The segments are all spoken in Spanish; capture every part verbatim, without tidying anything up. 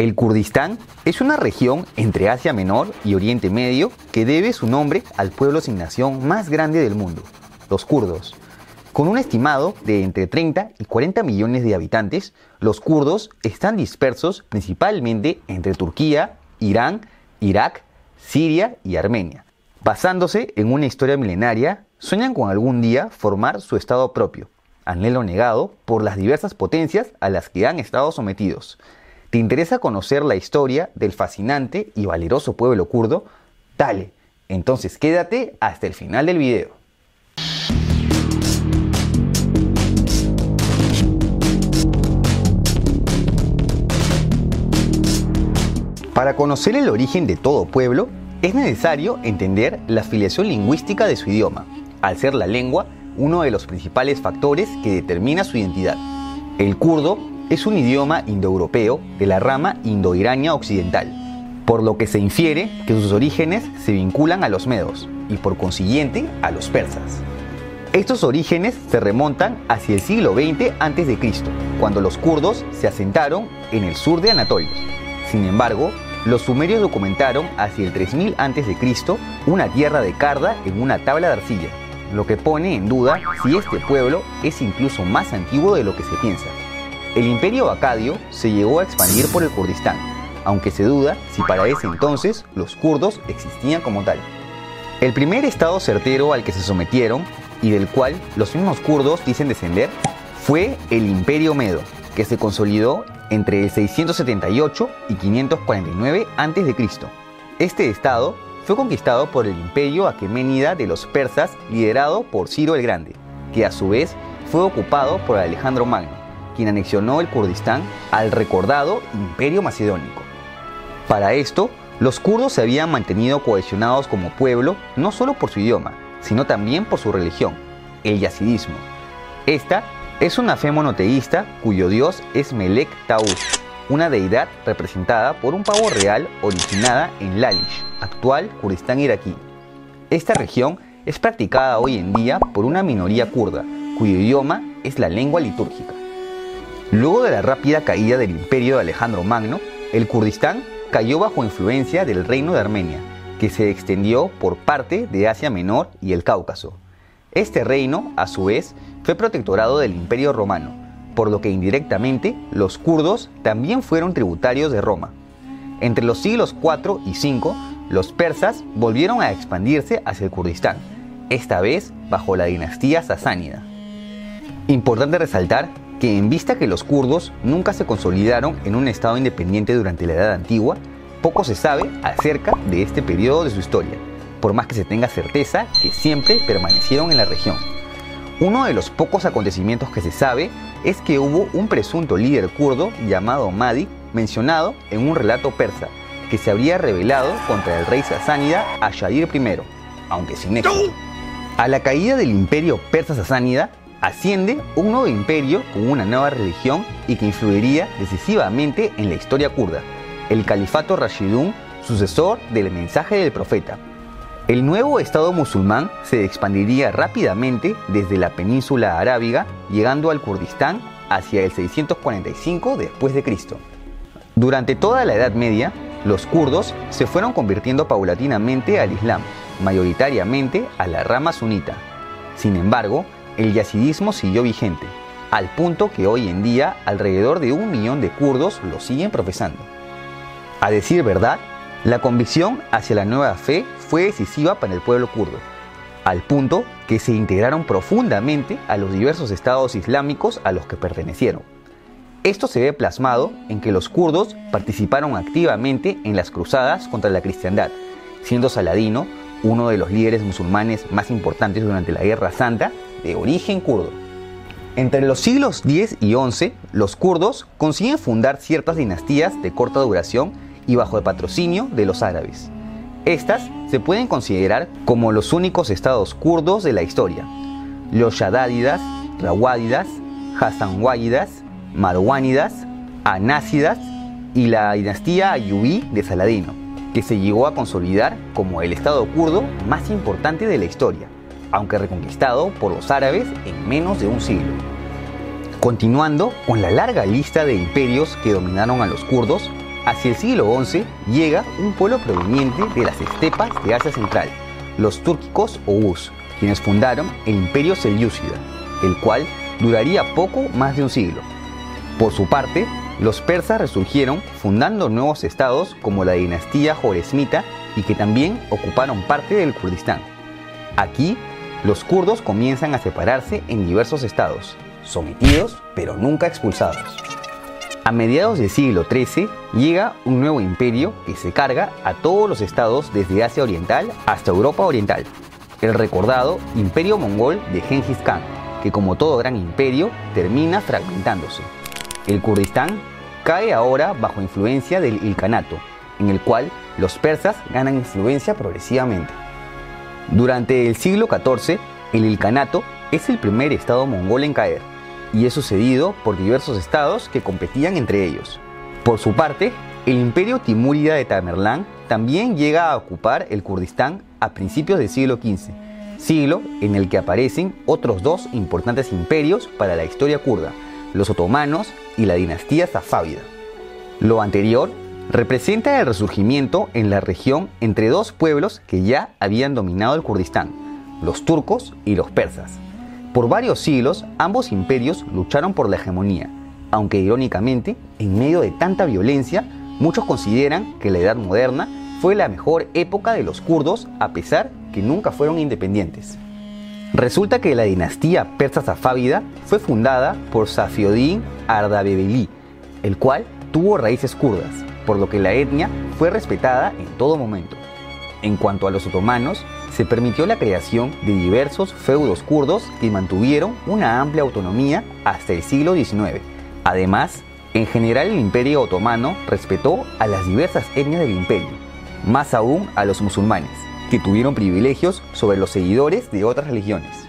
El Kurdistán es una región entre Asia Menor y Oriente Medio que debe su nombre al pueblo sin nación más grande del mundo, los kurdos. Con un estimado de entre treinta y cuarenta millones de habitantes, los kurdos están dispersos principalmente entre Turquía, Irán, Irak, Siria y Armenia. Basándose en una historia milenaria, sueñan con algún día formar su estado propio, anhelo negado por las diversas potencias a las que han estado sometidos. ¿Te interesa conocer la historia del fascinante y valeroso pueblo kurdo? Dale, entonces quédate hasta el final del video. Para conocer el origen de todo pueblo, es necesario entender la afiliación lingüística de su idioma, al ser la lengua uno de los principales factores que determina su identidad. El kurdo es un idioma indoeuropeo de la rama indoirania occidental, por lo que se infiere que sus orígenes se vinculan a los medos y por consiguiente a los persas. Estos orígenes se remontan hacia el siglo veinte antes de Cristo, cuando los kurdos se asentaron en el sur de Anatolia. Sin embargo, los sumerios documentaron hacia el tres mil antes de Cristo una tierra de Carda en una tabla de arcilla, lo que pone en duda si este pueblo es incluso más antiguo de lo que se piensa. El imperio acadio se llegó a expandir por el Kurdistán, aunque se duda si para ese entonces los kurdos existían como tal. El primer estado certero al que se sometieron, y del cual los mismos kurdos dicen descender, fue el imperio medo, que se consolidó entre el seiscientos setenta y ocho y quinientos cuarenta y nueve antes de Cristo. Este estado fue conquistado por el imperio aqueménida de los persas, liderado por Ciro el Grande, que a su vez fue ocupado por Alejandro Magno, quien anexionó el Kurdistán al recordado Imperio Macedónico. Para esto, los kurdos se habían mantenido cohesionados como pueblo no solo por su idioma, sino también por su religión, el yazidismo. Esta es una fe monoteísta cuyo dios es Melek Taus, una deidad representada por un pavo real originada en Lalish, actual Kurdistán iraquí. Esta región es practicada hoy en día por una minoría kurda, cuyo idioma es la lengua litúrgica. Luego de la rápida caída del imperio de Alejandro Magno, el Kurdistán cayó bajo influencia del reino de Armenia, que se extendió por parte de Asia Menor y el Cáucaso. Este reino, a su vez, fue protectorado del imperio romano, por lo que indirectamente los kurdos también fueron tributarios de Roma. Entre los siglos cuatro y cinco, los persas volvieron a expandirse hacia el Kurdistán, esta vez bajo la dinastía sasánida. Importante resaltar que en vista que los kurdos nunca se consolidaron en un estado independiente durante la Edad Antigua, poco se sabe acerca de este periodo de su historia, por más que se tenga certeza que siempre permanecieron en la región. Uno de los pocos acontecimientos que se sabe es que hubo un presunto líder kurdo llamado Madi, mencionado en un relato persa, que se habría rebelado contra el rey sasánida Ashadir primero, aunque sin éxito. A la caída del imperio persa sasánida, asciende un nuevo imperio con una nueva religión y que influiría decisivamente en la historia kurda, el califato Rashidun, sucesor del mensaje del profeta. El nuevo estado musulmán se expandiría rápidamente desde la península arábiga, llegando al Kurdistán hacia el seiscientos cuarenta y cinco después de Cristo. Durante toda la Edad Media, los kurdos se fueron convirtiendo paulatinamente al Islam, mayoritariamente a la rama sunita. Sin embargo, el yazidismo siguió vigente, al punto que hoy en día alrededor de un millón de kurdos lo siguen profesando. A decir verdad, la convicción hacia la nueva fe fue decisiva para el pueblo kurdo, al punto que se integraron profundamente a los diversos estados islámicos a los que pertenecieron. Esto se ve plasmado en que los kurdos participaron activamente en las cruzadas contra la cristiandad, siendo Saladino uno de los líderes musulmanes más importantes durante la Guerra Santa, de origen kurdo. Entre los siglos diez y once, los kurdos consiguen fundar ciertas dinastías de corta duración y bajo el patrocinio de los árabes. Estas se pueden considerar como los únicos estados kurdos de la historia. Los Shaddadidas, Rawadidas, Hasanwayidas, Marwanidas, Anásidas y la dinastía Ayubí de Saladino, que se llegó a consolidar como el estado kurdo más importante de la historia, aunque reconquistado por los árabes en menos de un siglo. Continuando con la larga lista de imperios que dominaron a los kurdos, Hacia el siglo once llega un pueblo proveniente de las estepas de Asia Central, los túrquicos Oğuz, quienes fundaron el imperio Seljúcida, el cual duraría poco más de un siglo. Por su parte, los persas resurgieron fundando nuevos estados como la dinastía Joresmita y que también ocuparon parte del Kurdistán. Aquí, los kurdos comienzan a separarse en diversos estados, sometidos pero nunca expulsados. A mediados del siglo trece llega un nuevo imperio que se carga a todos los estados desde Asia Oriental hasta Europa Oriental, el recordado Imperio Mongol de Genghis Khan, que como todo gran imperio termina fragmentándose. El Kurdistán cae ahora bajo influencia del Ilkanato, en el cual los persas ganan influencia progresivamente. Durante el siglo catorce, el Ilkanato es el primer estado mongol en caer, y es sucedido por diversos estados que competían entre ellos. Por su parte, el imperio Timúrida de Tamerlán también llega a ocupar el Kurdistán a principios del siglo quince, siglo en el que aparecen otros dos importantes imperios para la historia kurda, los otomanos y la dinastía safávida. Lo anterior representa el resurgimiento en la región entre dos pueblos que ya habían dominado el Kurdistán, los turcos y los persas. Por varios siglos, ambos imperios lucharon por la hegemonía, aunque irónicamente, en medio de tanta violencia, muchos consideran que la Edad Moderna fue la mejor época de los kurdos a pesar que nunca fueron independientes. Resulta que la dinastía persa safávida fue fundada por Safiodín Ardabili, el cual tuvo raíces kurdas, por lo que la etnia fue respetada en todo momento. En cuanto a los otomanos, se permitió la creación de diversos feudos kurdos que mantuvieron una amplia autonomía hasta el siglo diecinueve. Además, en general el imperio otomano respetó a las diversas etnias del imperio, más aún a los musulmanes, que tuvieron privilegios sobre los seguidores de otras religiones.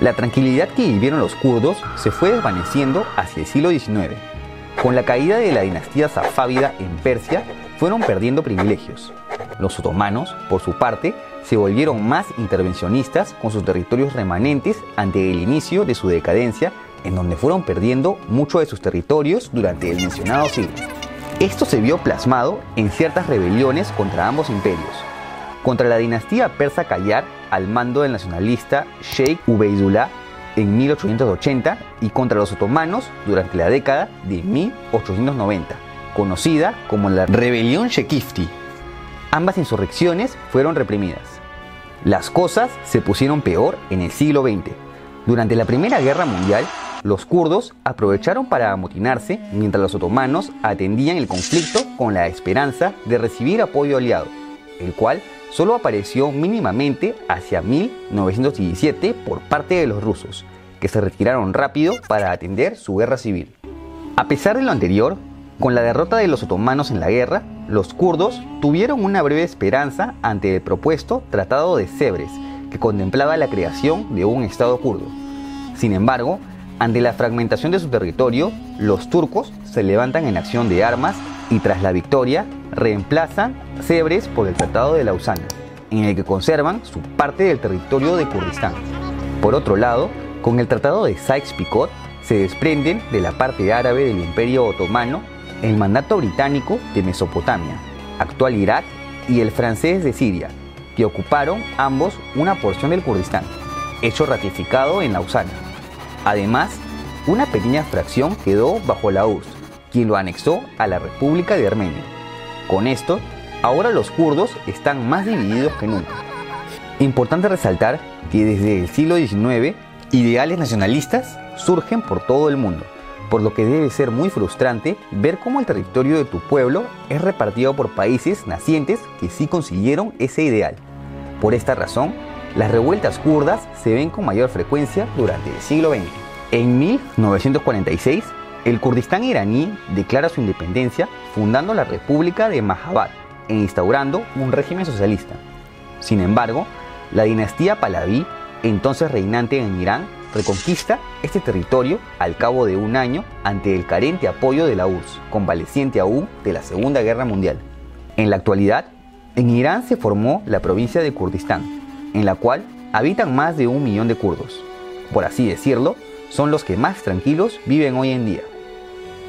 La tranquilidad que vivieron los kurdos se fue desvaneciendo hacia el siglo diecinueve. Con la caída de la dinastía safávida en Persia, fueron perdiendo privilegios. Los otomanos, por su parte, se volvieron más intervencionistas con sus territorios remanentes ante el inicio de su decadencia, en donde fueron perdiendo muchos de sus territorios durante el mencionado siglo. Esto se vio plasmado en ciertas rebeliones contra ambos imperios. Contra la dinastía persa Qayyar, al mando del nacionalista Sheikh Ubeidullah en mil ochocientos ochenta, y contra los otomanos durante la década de mil ochocientos noventa, conocida como la Rebelión Shekifti. Ambas insurrecciones fueron reprimidas. Las cosas se pusieron peor en el siglo veinte. Durante la Primera Guerra Mundial, los kurdos aprovecharon para amotinarse mientras los otomanos atendían el conflicto con la esperanza de recibir apoyo aliado, el cual solo apareció mínimamente hacia mil novecientos diecisiete por parte de los rusos, que se retiraron rápido para atender su guerra civil. A pesar de lo anterior, con la derrota de los otomanos en la guerra, los kurdos tuvieron una breve esperanza ante el propuesto Tratado de Sèvres, que contemplaba la creación de un estado kurdo. Sin embargo, ante la fragmentación de su territorio, los turcos se levantan en acción de armas y tras la victoria reemplazan Sèvres por el Tratado de Lausana, en el que conservan su parte del territorio de Kurdistán. Por otro lado, con el Tratado de Sykes-Picot se desprenden de la parte árabe del Imperio Otomano el mandato británico de Mesopotamia, actual Irak, y el francés de Siria, que ocuparon ambos una porción del Kurdistán, hecho ratificado en Lausana. Además, una pequeña fracción quedó bajo la U R S S, quien lo anexó a la República de Armenia. Con esto, ahora los kurdos están más divididos que nunca. Importante resaltar que desde el siglo diecinueve, ideales nacionalistas surgen por todo el mundo, por lo que debe ser muy frustrante ver cómo el territorio de tu pueblo es repartido por países nacientes que sí consiguieron ese ideal. Por esta razón, las revueltas kurdas se ven con mayor frecuencia durante el siglo veinte. En mil novecientos cuarenta y seis, el Kurdistán iraní declara su independencia fundando la República de Mahabad e instaurando un régimen socialista. Sin embargo, la dinastía Pahlaví, entonces reinante en Irán, reconquista este territorio al cabo de un año ante el carente apoyo de la U R S S, convaleciente aún de la Segunda Guerra Mundial. En la actualidad, en Irán se formó la provincia de Kurdistán, en la cual habitan más de un millón de kurdos. Por así decirlo, son los que más tranquilos viven hoy en día.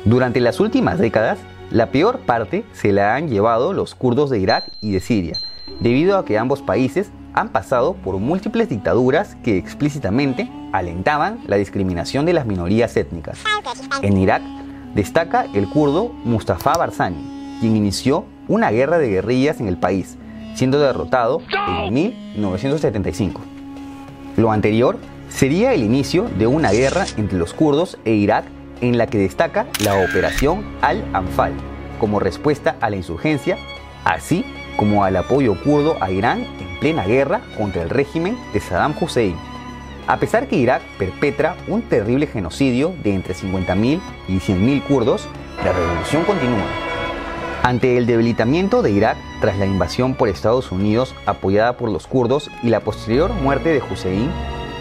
Durante las últimas décadas, La peor parte se la han llevado los kurdos de Irak y de Siria, debido a que ambos países han pasado por múltiples dictaduras que explícitamente alentaban la discriminación de las minorías étnicas. En Irak destaca el kurdo Mustafa Barzani, quien inició una guerra de guerrillas en el país, siendo derrotado en mil novecientos setenta y cinco. Lo anterior sería el inicio de una guerra entre los kurdos e Irak, en la que destaca la Operación Al-Anfal, como respuesta a la insurgencia, así como al apoyo kurdo a Irán en plena guerra contra el régimen de Saddam Hussein. A pesar que Irak perpetra un terrible genocidio de entre cincuenta mil y cien mil kurdos, la revolución continúa. Ante el debilitamiento de Irak tras la invasión por Estados Unidos apoyada por los kurdos y la posterior muerte de Hussein,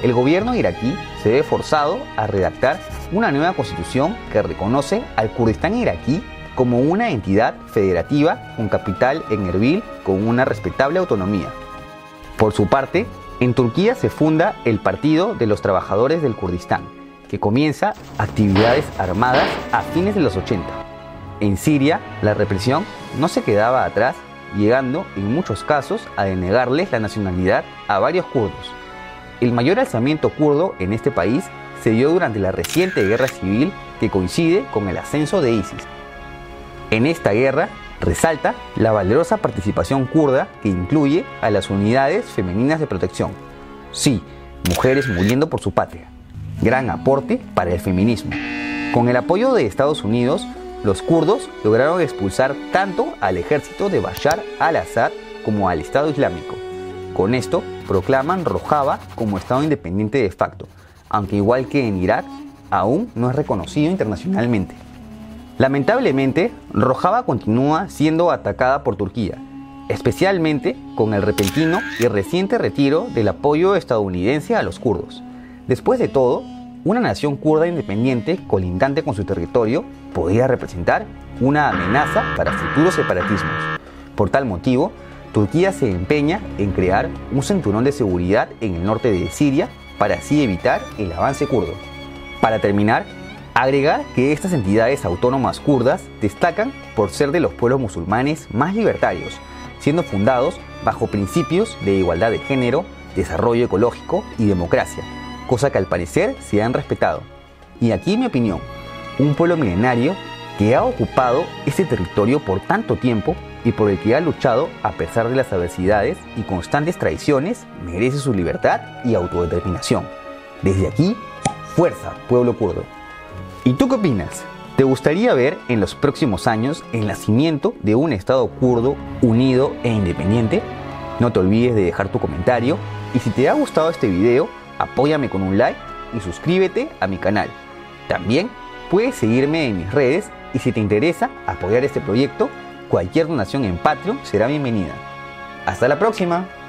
el gobierno iraquí se ve forzado a redactar una nueva constitución que reconoce al Kurdistán iraquí como una entidad federativa con capital en Erbil, con una respetable autonomía. Por su parte, en Turquía se funda el Partido de los Trabajadores del Kurdistán, que comienza actividades armadas a fines de los ochenta. En Siria, la represión no se quedaba atrás, llegando en muchos casos a denegarles la nacionalidad a varios kurdos. El mayor alzamiento kurdo en este país se dio durante la reciente guerra civil, que coincide con el ascenso de ISIS. En esta guerra resalta la valerosa participación kurda, que incluye a las unidades femeninas de protección. Sí, mujeres muriendo por su patria. Gran aporte para el feminismo. Con el apoyo de Estados Unidos, los kurdos lograron expulsar tanto al ejército de Bashar al-Assad como al Estado Islámico. Con esto, proclaman Rojava como Estado independiente de facto, aunque igual que en Irak, aún no es reconocido internacionalmente. Lamentablemente, Rojava continúa siendo atacada por Turquía, especialmente con el repentino y reciente retiro del apoyo estadounidense a los kurdos. Después de todo, una nación kurda independiente colindante con su territorio podría representar una amenaza para futuros separatismos. Por tal motivo, Turquía se empeña en crear un cinturón de seguridad en el norte de Siria para así evitar el avance kurdo. Para terminar, agregar que estas entidades autónomas kurdas destacan por ser de los pueblos musulmanes más libertarios, siendo fundados bajo principios de igualdad de género, desarrollo ecológico y democracia, cosa que al parecer se han respetado. Y aquí mi opinión, un pueblo milenario que ha ocupado este territorio por tanto tiempo y por el que ha luchado a pesar de las adversidades y constantes traiciones, merece su libertad y autodeterminación. Desde aquí, fuerza, pueblo kurdo. ¿Y tú qué opinas? ¿Te gustaría ver en los próximos años el nacimiento de un Estado kurdo unido e independiente? No te olvides de dejar tu comentario, y si te ha gustado este video, apóyame con un like y suscríbete a mi canal. También puedes seguirme en mis redes, y si te interesa apoyar este proyecto, cualquier donación en Patreon será bienvenida. ¡Hasta la próxima!